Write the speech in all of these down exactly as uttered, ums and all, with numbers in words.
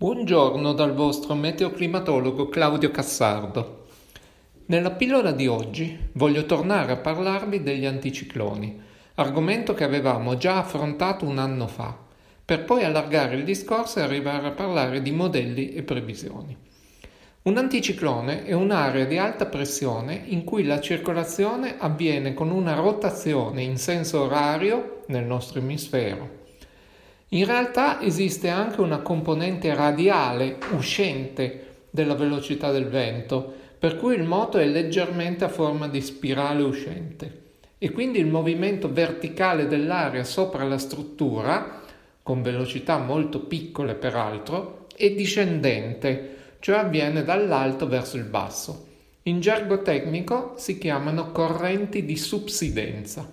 Buongiorno dal vostro meteoclimatologo Claudio Cassardo. Nella pillola di oggi voglio tornare a parlarvi degli anticicloni, argomento che avevamo già affrontato un anno fa, per poi allargare il discorso e arrivare a parlare di modelli e previsioni. Un anticiclone è un'area di alta pressione in cui la circolazione avviene con una rotazione in senso orario nel nostro emisfero. In realtà esiste anche una componente radiale uscente della velocità del vento, per cui il moto è leggermente a forma di spirale uscente e quindi il movimento verticale dell'aria sopra la struttura, con velocità molto piccole peraltro, è discendente, cioè avviene dall'alto verso il basso. In gergo tecnico si chiamano correnti di subsidenza.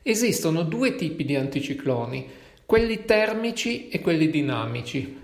Esistono due tipi di anticicloni, quelli termici e quelli dinamici.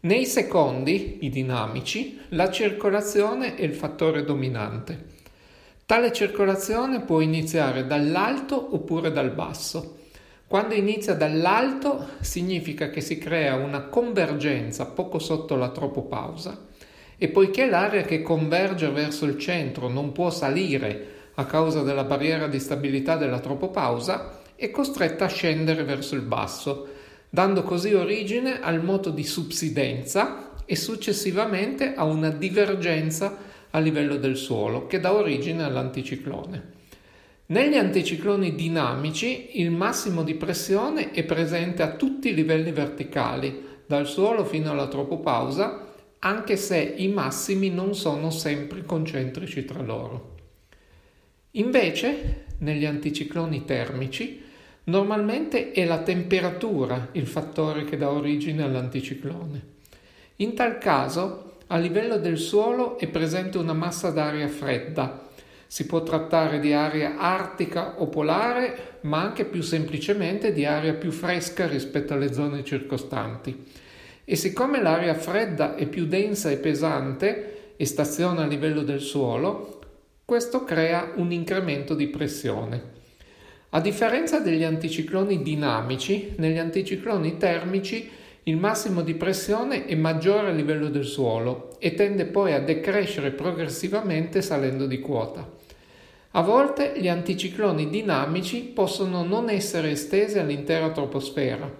Nei secondi, i dinamici, la circolazione è il fattore dominante. Tale circolazione può iniziare dall'alto oppure dal basso. Quando inizia dall'alto significa che si crea una convergenza poco sotto la tropopausa e poiché l'area che converge verso il centro non può salire a causa della barriera di stabilità della tropopausa, è costretta a scendere verso il basso, dando così origine al moto di subsidenza e successivamente a una divergenza a livello del suolo che dà origine all'anticiclone. Negli anticicloni dinamici il massimo di pressione è presente a tutti i livelli verticali, dal suolo fino alla tropopausa, anche se i massimi non sono sempre concentrici tra loro. Invece, negli anticicloni termici, normalmente è la temperatura il fattore che dà origine all'anticiclone. In tal caso, a livello del suolo è presente una massa d'aria fredda. Si può trattare di aria artica o polare, ma anche più semplicemente di aria più fresca rispetto alle zone circostanti. E siccome l'aria fredda è più densa e pesante e staziona a livello del suolo, questo crea un incremento di pressione. A differenza degli anticicloni dinamici, negli anticicloni termici il massimo di pressione è maggiore a livello del suolo e tende poi a decrescere progressivamente salendo di quota. A volte gli anticicloni dinamici possono non essere estesi all'intera troposfera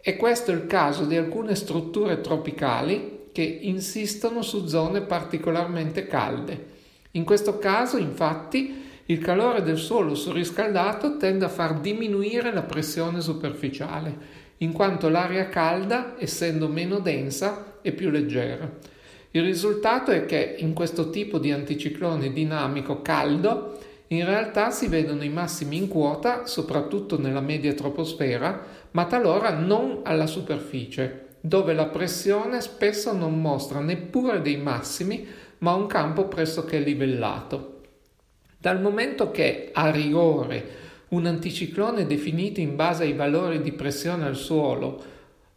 e questo è il caso di alcune strutture tropicali che insistono su zone particolarmente calde. In questo caso, infatti, il calore del suolo surriscaldato tende a far diminuire la pressione superficiale, in quanto l'aria calda, essendo meno densa, è più leggera. Il risultato è che in questo tipo di anticiclone dinamico caldo, in realtà si vedono i massimi in quota, soprattutto nella media troposfera, ma talora non alla superficie, dove la pressione spesso non mostra neppure dei massimi, ma un campo pressoché livellato. Dal momento che, a rigore, un anticiclone definito in base ai valori di pressione al suolo,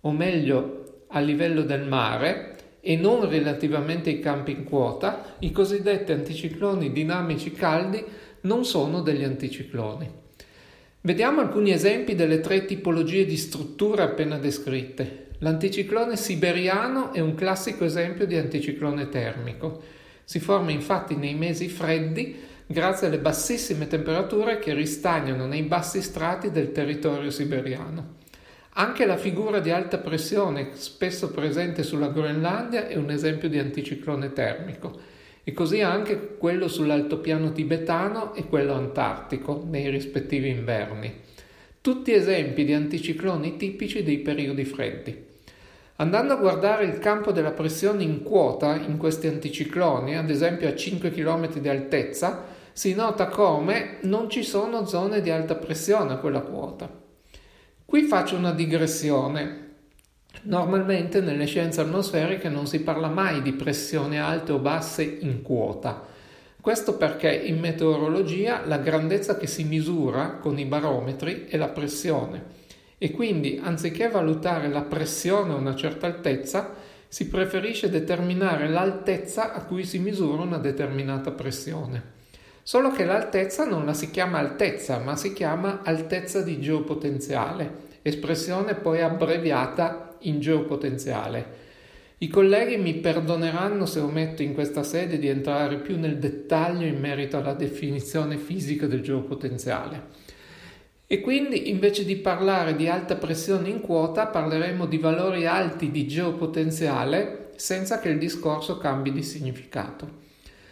o meglio a livello del mare, e non relativamente ai campi in quota, i cosiddetti anticicloni dinamici caldi non sono degli anticicloni. Vediamo alcuni esempi delle tre tipologie di strutture appena descritte. L'anticiclone siberiano è un classico esempio di anticiclone termico. Si forma infatti nei mesi freddi grazie alle bassissime temperature che ristagnano nei bassi strati del territorio siberiano. Anche la figura di alta pressione, spesso presente sulla Groenlandia, è un esempio di anticiclone termico, e così anche quello sull'altopiano tibetano e quello antartico nei rispettivi inverni. Tutti esempi di anticicloni tipici dei periodi freddi. Andando a guardare il campo della pressione in quota in questi anticicloni, ad esempio a cinque chilometri di altezza, si nota come non ci sono zone di alta pressione a quella quota. Qui faccio una digressione. Normalmente nelle scienze atmosferiche non si parla mai di pressioni alte o basse in quota. Questo perché in meteorologia la grandezza che si misura con i barometri è la pressione. E quindi, anziché valutare la pressione a una certa altezza, si preferisce determinare l'altezza a cui si misura una determinata pressione. Solo che l'altezza non la si chiama altezza, ma si chiama altezza di geopotenziale espressione poi abbreviata in geopotenziale. I colleghi mi perdoneranno se ometto in questa sede di entrare più nel dettaglio in merito alla definizione fisica del geopotenziale. E quindi invece di parlare di alta pressione in quota parleremo di valori alti di geopotenziale senza che il discorso cambi di significato.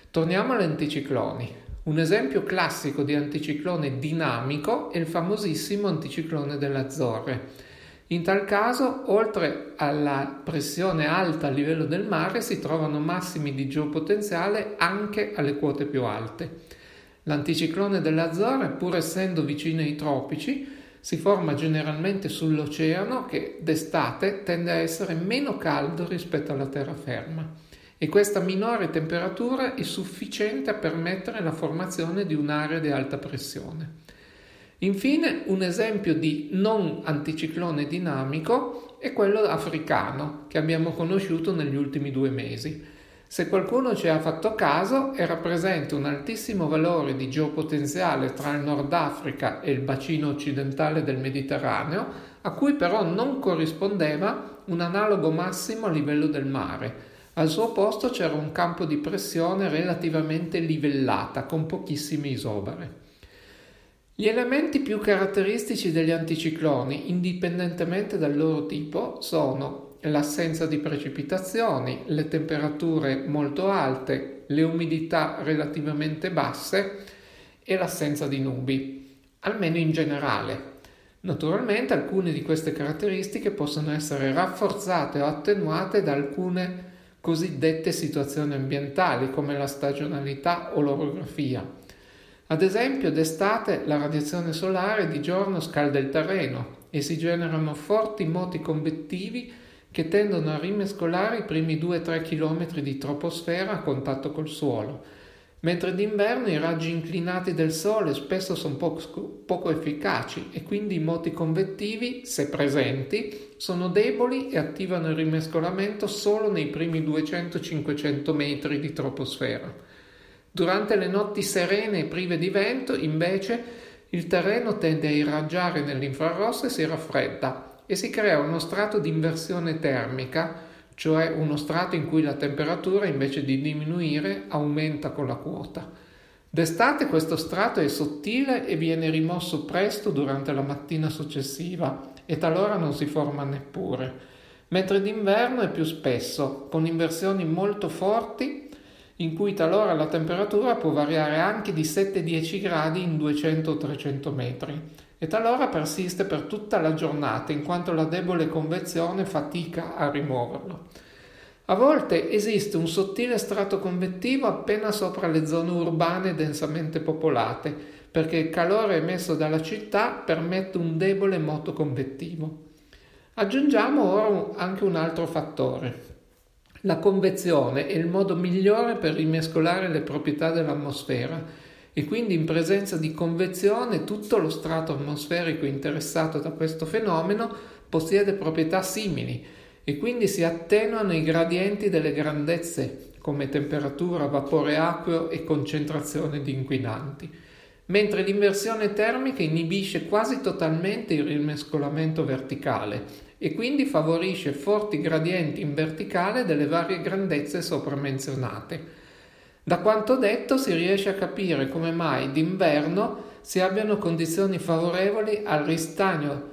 Torniamo agli anticicloni. Un esempio classico di anticiclone dinamico è il famosissimo anticiclone delle Azzorre. In tal caso, oltre alla pressione alta a livello del mare, si trovano massimi di geopotenziale anche alle quote più alte. L'anticiclone delle Azzorre, pur essendo vicino ai tropici, si forma generalmente sull'oceano che d'estate tende a essere meno caldo rispetto alla terraferma e questa minore temperatura è sufficiente a permettere la formazione di un'area di alta pressione. Infine, un esempio di non anticiclone dinamico è quello africano, che abbiamo conosciuto negli ultimi due mesi. Se qualcuno ci ha fatto caso, era presente un altissimo valore di geopotenziale tra il Nord Africa e il bacino occidentale del Mediterraneo, a cui però non corrispondeva un analogo massimo a livello del mare. Al suo posto c'era un campo di pressione relativamente livellata, con pochissime isobare. Gli elementi più caratteristici degli anticicloni, indipendentemente dal loro tipo, sono l'assenza di precipitazioni, le temperature molto alte, le umidità relativamente basse e l'assenza di nubi, almeno in generale. Naturalmente alcune di queste caratteristiche possono essere rafforzate o attenuate da alcune cosiddette situazioni ambientali, come la stagionalità o l'orografia. Ad esempio, d'estate la radiazione solare di giorno scalda il terreno e si generano forti moti convettivi che tendono a rimescolare i primi due tre chilometri di troposfera a contatto col suolo, mentre d'inverno i raggi inclinati del sole spesso sono poco, poco efficaci e quindi i moti convettivi, se presenti, sono deboli e attivano il rimescolamento solo nei primi duecento cinquecento metri di troposfera. Durante le notti serene e prive di vento, invece, il terreno tende a irraggiare nell'infrarosso e si raffredda e si crea uno strato di inversione termica, cioè uno strato in cui la temperatura invece di diminuire aumenta con la quota. D'estate questo strato è sottile e viene rimosso presto durante la mattina successiva e talora non si forma neppure, mentre d'inverno è più spesso, con inversioni molto forti in cui talora la temperatura può variare anche di sette dieci gradi in duecento trecento metri e talora persiste per tutta la giornata in quanto la debole convezione fatica a rimuoverlo. A volte esiste un sottile strato convettivo appena sopra le zone urbane densamente popolate perché il calore emesso dalla città permette un debole moto convettivo. Aggiungiamo ora anche un altro fattore. La convezione è il modo migliore per rimescolare le proprietà dell'atmosfera e quindi in presenza di convezione tutto lo strato atmosferico interessato da questo fenomeno possiede proprietà simili e quindi si attenuano i gradienti delle grandezze come temperatura, vapore acqueo e concentrazione di inquinanti, mentre l'inversione termica inibisce quasi totalmente il rimescolamento verticale e quindi favorisce forti gradienti in verticale delle varie grandezze sopra menzionate. Da quanto detto si riesce a capire come mai d'inverno si abbiano condizioni favorevoli al ristagno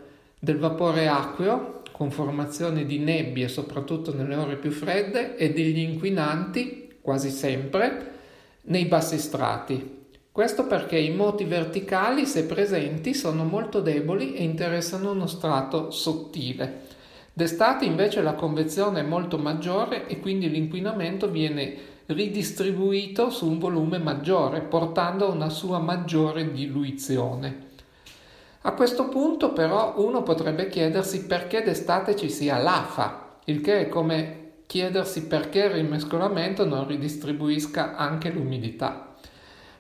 del vapore acqueo, con formazione di nebbie soprattutto nelle ore più fredde, e degli inquinanti, quasi sempre, nei bassi strati. Questo perché i moti verticali, se presenti, sono molto deboli e interessano uno strato sottile. D'estate invece la convezione è molto maggiore e quindi l'inquinamento viene ridistribuito su un volume maggiore, portando a una sua maggiore diluizione. A questo punto però uno potrebbe chiedersi perché d'estate ci sia l'afa, il che è come chiedersi perché il rimescolamento non ridistribuisca anche l'umidità.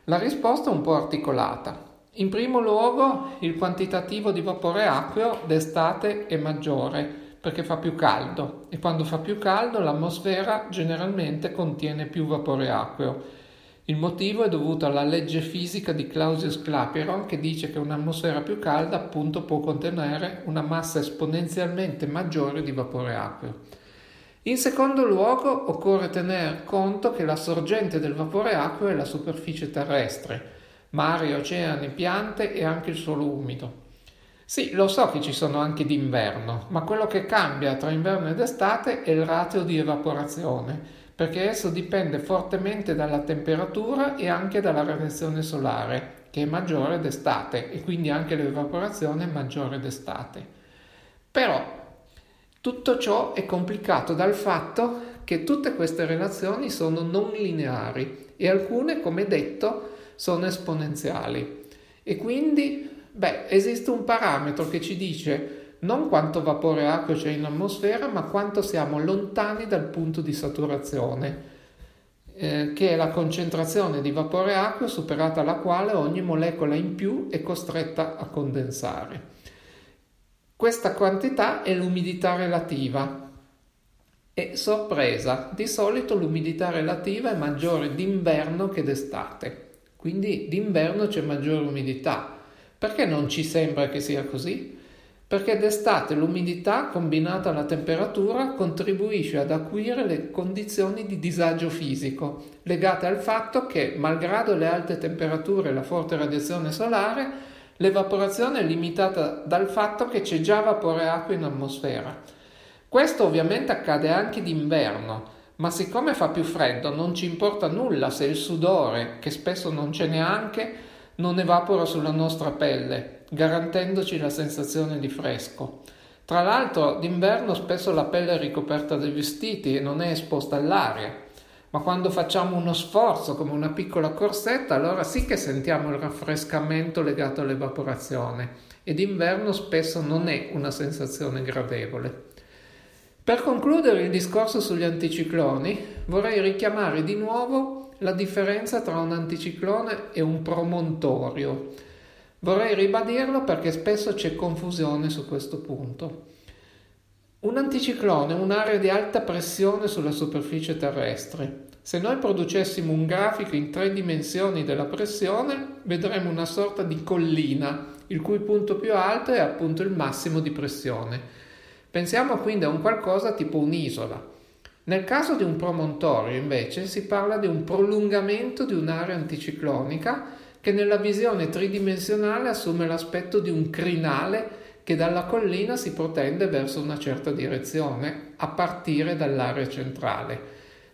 La risposta è un po' articolata. In primo luogo, il quantitativo di vapore acqueo d'estate è maggiore perché fa più caldo e quando fa più caldo l'atmosfera generalmente contiene più vapore acqueo. Il motivo è dovuto alla legge fisica di Clausius Clapeyron, che dice che un'atmosfera più calda appunto può contenere una massa esponenzialmente maggiore di vapore acqueo. In secondo luogo occorre tener conto che la sorgente del vapore acqueo è la superficie terrestre, mari, oceani, piante e anche il suolo umido. Sì, lo so che ci sono anche d'inverno, ma quello che cambia tra inverno ed estate è il ratio di evaporazione, perché esso dipende fortemente dalla temperatura e anche dalla radiazione solare, che è maggiore d'estate, e quindi anche l'evaporazione è maggiore d'estate. Però tutto ciò è complicato dal fatto che tutte queste relazioni sono non lineari e alcune, come detto, sono esponenziali. E quindi, beh, esiste un parametro che ci dice non quanto vapore acqueo c'è in atmosfera, ma quanto siamo lontani dal punto di saturazione, eh, che è la concentrazione di vapore acqueo superata la quale ogni molecola in più è costretta a condensare. Questa quantità è l'umidità relativa. E sorpresa, di solito l'umidità relativa è maggiore d'inverno che d'estate. Quindi d'inverno c'è maggiore umidità. Perché non ci sembra che sia così? Perché d'estate l'umidità combinata alla temperatura contribuisce ad acuire le condizioni di disagio fisico, legate al fatto che, malgrado le alte temperature e la forte radiazione solare, l'evaporazione è limitata dal fatto che c'è già vapore acqueo in atmosfera. Questo ovviamente accade anche d'inverno, ma siccome fa più freddo non ci importa nulla se il sudore, che spesso non c'è neanche, non evapora sulla nostra pelle, garantendoci la sensazione di fresco. Tra l'altro, d'inverno spesso la pelle è ricoperta dai vestiti e non è esposta all'aria, ma quando facciamo uno sforzo come una piccola corsetta, allora sì che sentiamo il raffrescamento legato all'evaporazione, e d'inverno spesso non è una sensazione gradevole. Per concludere il discorso sugli anticicloni, vorrei richiamare di nuovo la differenza tra un anticiclone e un promontorio. Vorrei ribadirlo perché spesso c'è confusione su questo punto. Un anticiclone è un'area di alta pressione sulla superficie terrestre. Se noi producessimo un grafico in tre dimensioni della pressione, vedremo una sorta di collina, il cui punto più alto è appunto il massimo di pressione. Pensiamo quindi a un qualcosa tipo un'isola. Nel caso di un promontorio, invece, si parla di un prolungamento di un'area anticiclonica che nella visione tridimensionale assume l'aspetto di un crinale che dalla collina si protende verso una certa direzione, a partire dall'area centrale.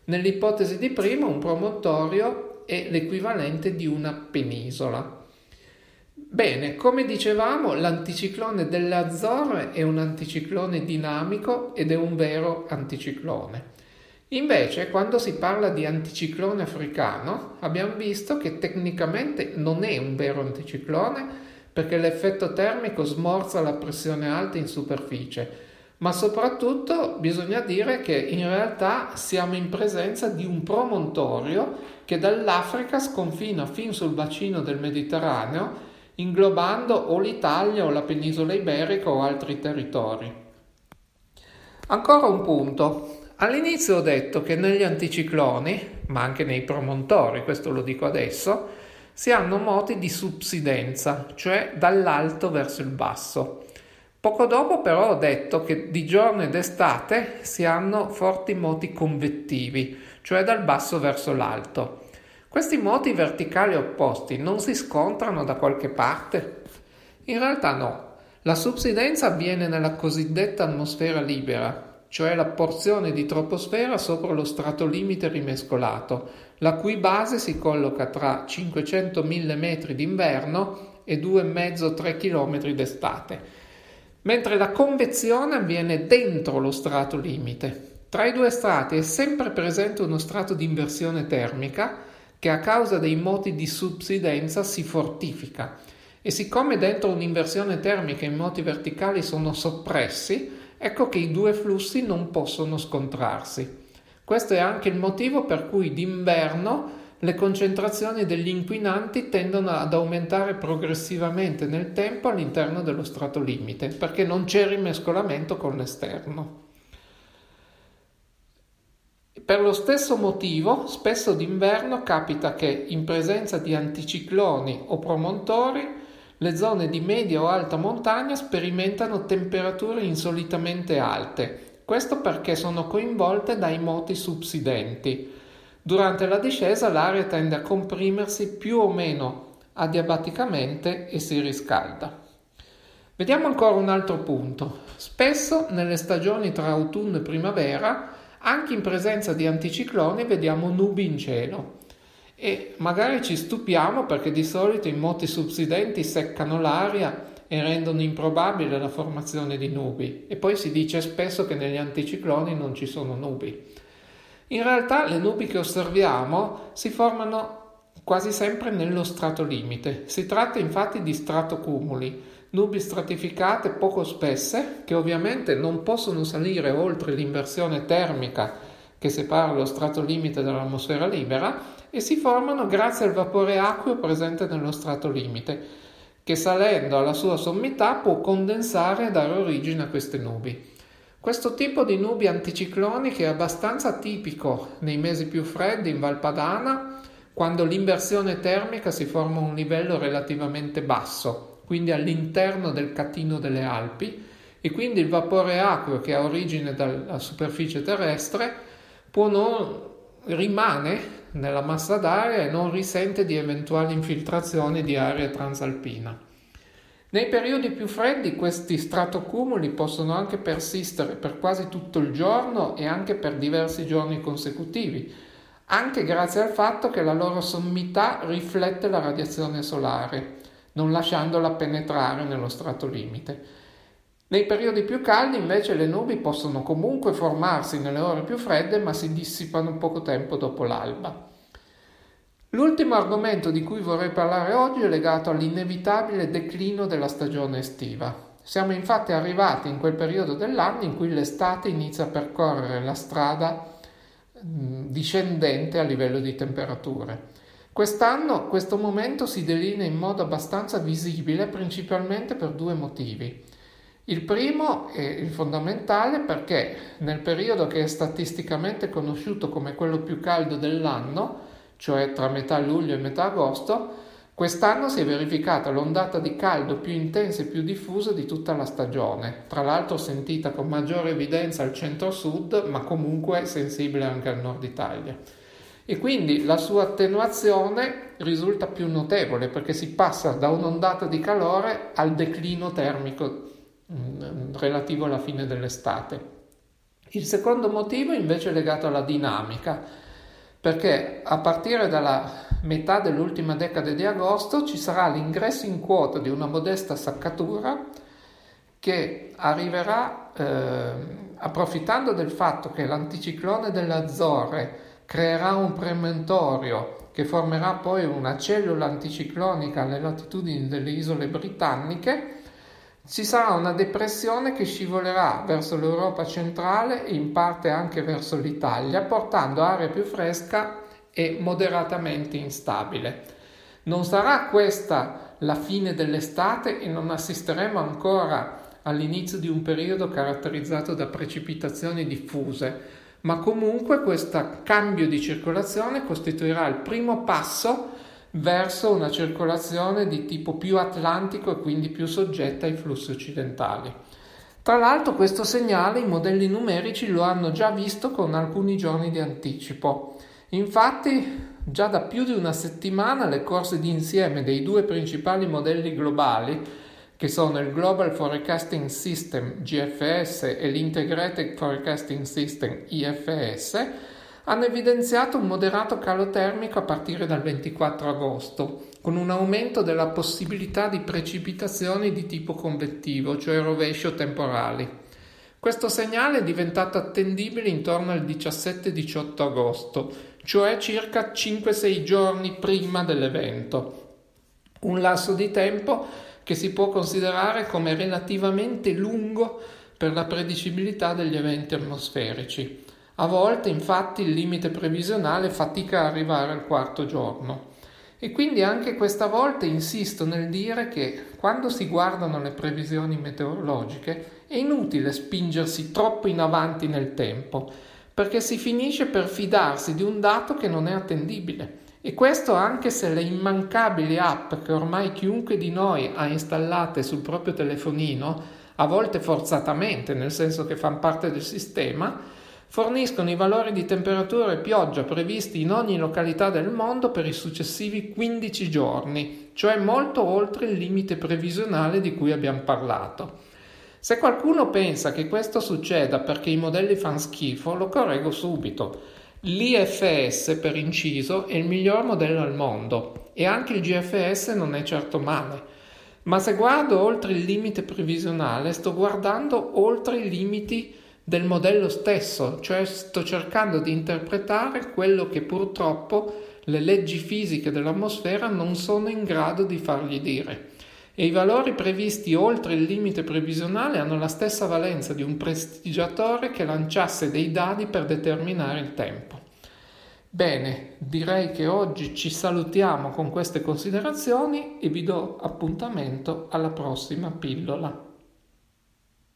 Nell'ipotesi di prima, un promontorio è l'equivalente di una penisola. Bene, come dicevamo, l'anticiclone delle Azzorre è un anticiclone dinamico ed è un vero anticiclone. Invece, quando si parla di anticiclone africano, abbiamo visto che tecnicamente non è un vero anticiclone perché l'effetto termico smorza la pressione alta in superficie, ma soprattutto bisogna dire che in realtà siamo in presenza di un promontorio che dall'Africa sconfina fin sul bacino del Mediterraneo, inglobando o l'Italia o la penisola iberica o altri territori. Ancora un punto. All'inizio ho detto che negli anticicloni, ma anche nei promontori, questo lo dico adesso, si hanno moti di subsidenza, cioè dall'alto verso il basso. Poco dopo però ho detto che di giorno ed estate si hanno forti moti convettivi, cioè dal basso verso l'alto. Questi moti verticali opposti non si scontrano da qualche parte? In realtà no. La subsidenza avviene nella cosiddetta atmosfera libera, cioè la porzione di troposfera sopra lo strato limite rimescolato, la cui base si colloca tra cinquecento mille metri d'inverno e due virgola cinque tre km d'estate, mentre la convezione avviene dentro lo strato limite. Tra i due strati è sempre presente uno strato di inversione termica che a causa dei moti di subsidenza si fortifica, e siccome dentro un'inversione termica i moti verticali sono soppressi, ecco che i due flussi non possono scontrarsi. Questo è anche il motivo per cui d'inverno le concentrazioni degli inquinanti tendono ad aumentare progressivamente nel tempo all'interno dello strato limite, perché non c'è rimescolamento con l'esterno. Per lo stesso motivo, spesso d'inverno capita che, in presenza di anticicloni o promontori, le zone di media o alta montagna sperimentano temperature insolitamente alte, questo perché sono coinvolte dai moti subsidenti. Durante la discesa l'aria tende a comprimersi più o meno adiabaticamente e si riscalda. Vediamo ancora un altro punto. Spesso nelle stagioni tra autunno e primavera, anche in presenza di anticicloni, vediamo nubi in cielo. E magari ci stupiamo perché di solito i moti subsidenti seccano l'aria e rendono improbabile la formazione di nubi, e poi si dice spesso che negli anticicloni non ci sono nubi. In realtà le nubi che osserviamo si formano quasi sempre nello strato limite. Si tratta infatti di stratocumuli, nubi stratificate poco spesse che ovviamente non possono salire oltre l'inversione termica che separa lo strato limite dall'atmosfera libera, e si formano grazie al vapore acqueo presente nello strato limite, che salendo alla sua sommità può condensare e dare origine a queste nubi. Questo tipo di nubi anticicloniche è abbastanza tipico nei mesi più freddi in Val Padana, quando l'inversione termica si forma a un livello relativamente basso, quindi all'interno del catino delle Alpi, e quindi il vapore acqueo che ha origine dalla superficie terrestre può non rimane nella massa d'aria e non risente di eventuali infiltrazioni di aria transalpina. Nei periodi più freddi questi stratocumuli possono anche persistere per quasi tutto il giorno e anche per diversi giorni consecutivi, anche grazie al fatto che la loro sommità riflette la radiazione solare, non lasciandola penetrare nello strato limite. Nei periodi più caldi invece le nubi possono comunque formarsi nelle ore più fredde, ma si dissipano poco tempo dopo l'alba. L'ultimo argomento di cui vorrei parlare oggi è legato all'inevitabile declino della stagione estiva. Siamo infatti arrivati in quel periodo dell'anno in cui l'estate inizia a percorrere la strada discendente a livello di temperature. Quest'anno questo momento si delinea in modo abbastanza visibile principalmente per due motivi. Il primo è il fondamentale perché nel periodo che è statisticamente conosciuto come quello più caldo dell'anno, cioè tra metà luglio e metà agosto, quest'anno si è verificata l'ondata di caldo più intensa e più diffusa di tutta la stagione, tra l'altro sentita con maggiore evidenza al centro-sud, ma comunque sensibile anche al nord Italia. E quindi la sua attenuazione risulta più notevole perché si passa da un'ondata di calore al declino termico relativo alla fine dell'estate. Il secondo motivo invece è legato alla dinamica, perché a partire dalla metà dell'ultima decade di agosto ci sarà l'ingresso in quota di una modesta saccatura che arriverà eh, approfittando del fatto che l'anticiclone delle Azzorre creerà un premonitorio che formerà poi una cellula anticiclonica alle latitudini delle isole britanniche. Ci sarà una depressione che scivolerà verso l'Europa centrale e in parte anche verso l'Italia, portando aria più fresca e moderatamente instabile. Non sarà questa la fine dell'estate e non assisteremo ancora all'inizio di un periodo caratterizzato da precipitazioni diffuse, ma comunque questo cambio di circolazione costituirà il primo passo verso una circolazione di tipo più atlantico e quindi più soggetta ai flussi occidentali. Tra l'altro questo segnale i modelli numerici lo hanno già visto con alcuni giorni di anticipo. Infatti già da più di una settimana le corse d'insieme dei due principali modelli globali, che sono il Global Forecasting System G F S e l'Integrated Forecasting System I F S, hanno evidenziato un moderato calo termico a partire dal ventiquattro agosto, con un aumento della possibilità di precipitazioni di tipo convettivo, cioè rovescio temporali. Questo segnale è diventato attendibile intorno al diciassette diciotto agosto, cioè circa cinque sei giorni prima dell'evento. Un lasso di tempo che si può considerare come relativamente lungo per la predicibilità degli eventi atmosferici. A volte, infatti, il limite previsionale fatica a arrivare al quarto giorno. E quindi anche questa volta insisto nel dire che quando si guardano le previsioni meteorologiche è inutile spingersi troppo in avanti nel tempo, perché si finisce per fidarsi di un dato che non è attendibile. E questo anche se le immancabili app che ormai chiunque di noi ha installate sul proprio telefonino, a volte forzatamente, nel senso che fanno parte del sistema, forniscono i valori di temperatura e pioggia previsti in ogni località del mondo per i successivi quindici giorni, cioè molto oltre il limite previsionale di cui abbiamo parlato. Se qualcuno pensa che questo succeda perché i modelli fanno schifo, lo correggo subito. L'I F S, per inciso, è il miglior modello al mondo e anche il G F S non è certo male. Ma se guardo oltre il limite previsionale, sto guardando oltre i limiti del modello stesso, cioè sto cercando di interpretare quello che purtroppo le leggi fisiche dell'atmosfera non sono in grado di fargli dire. E i valori previsti oltre il limite previsionale hanno la stessa valenza di un prestigiatore che lanciasse dei dadi per determinare il tempo. Bene, direi che oggi ci salutiamo con queste considerazioni e vi do appuntamento alla prossima pillola.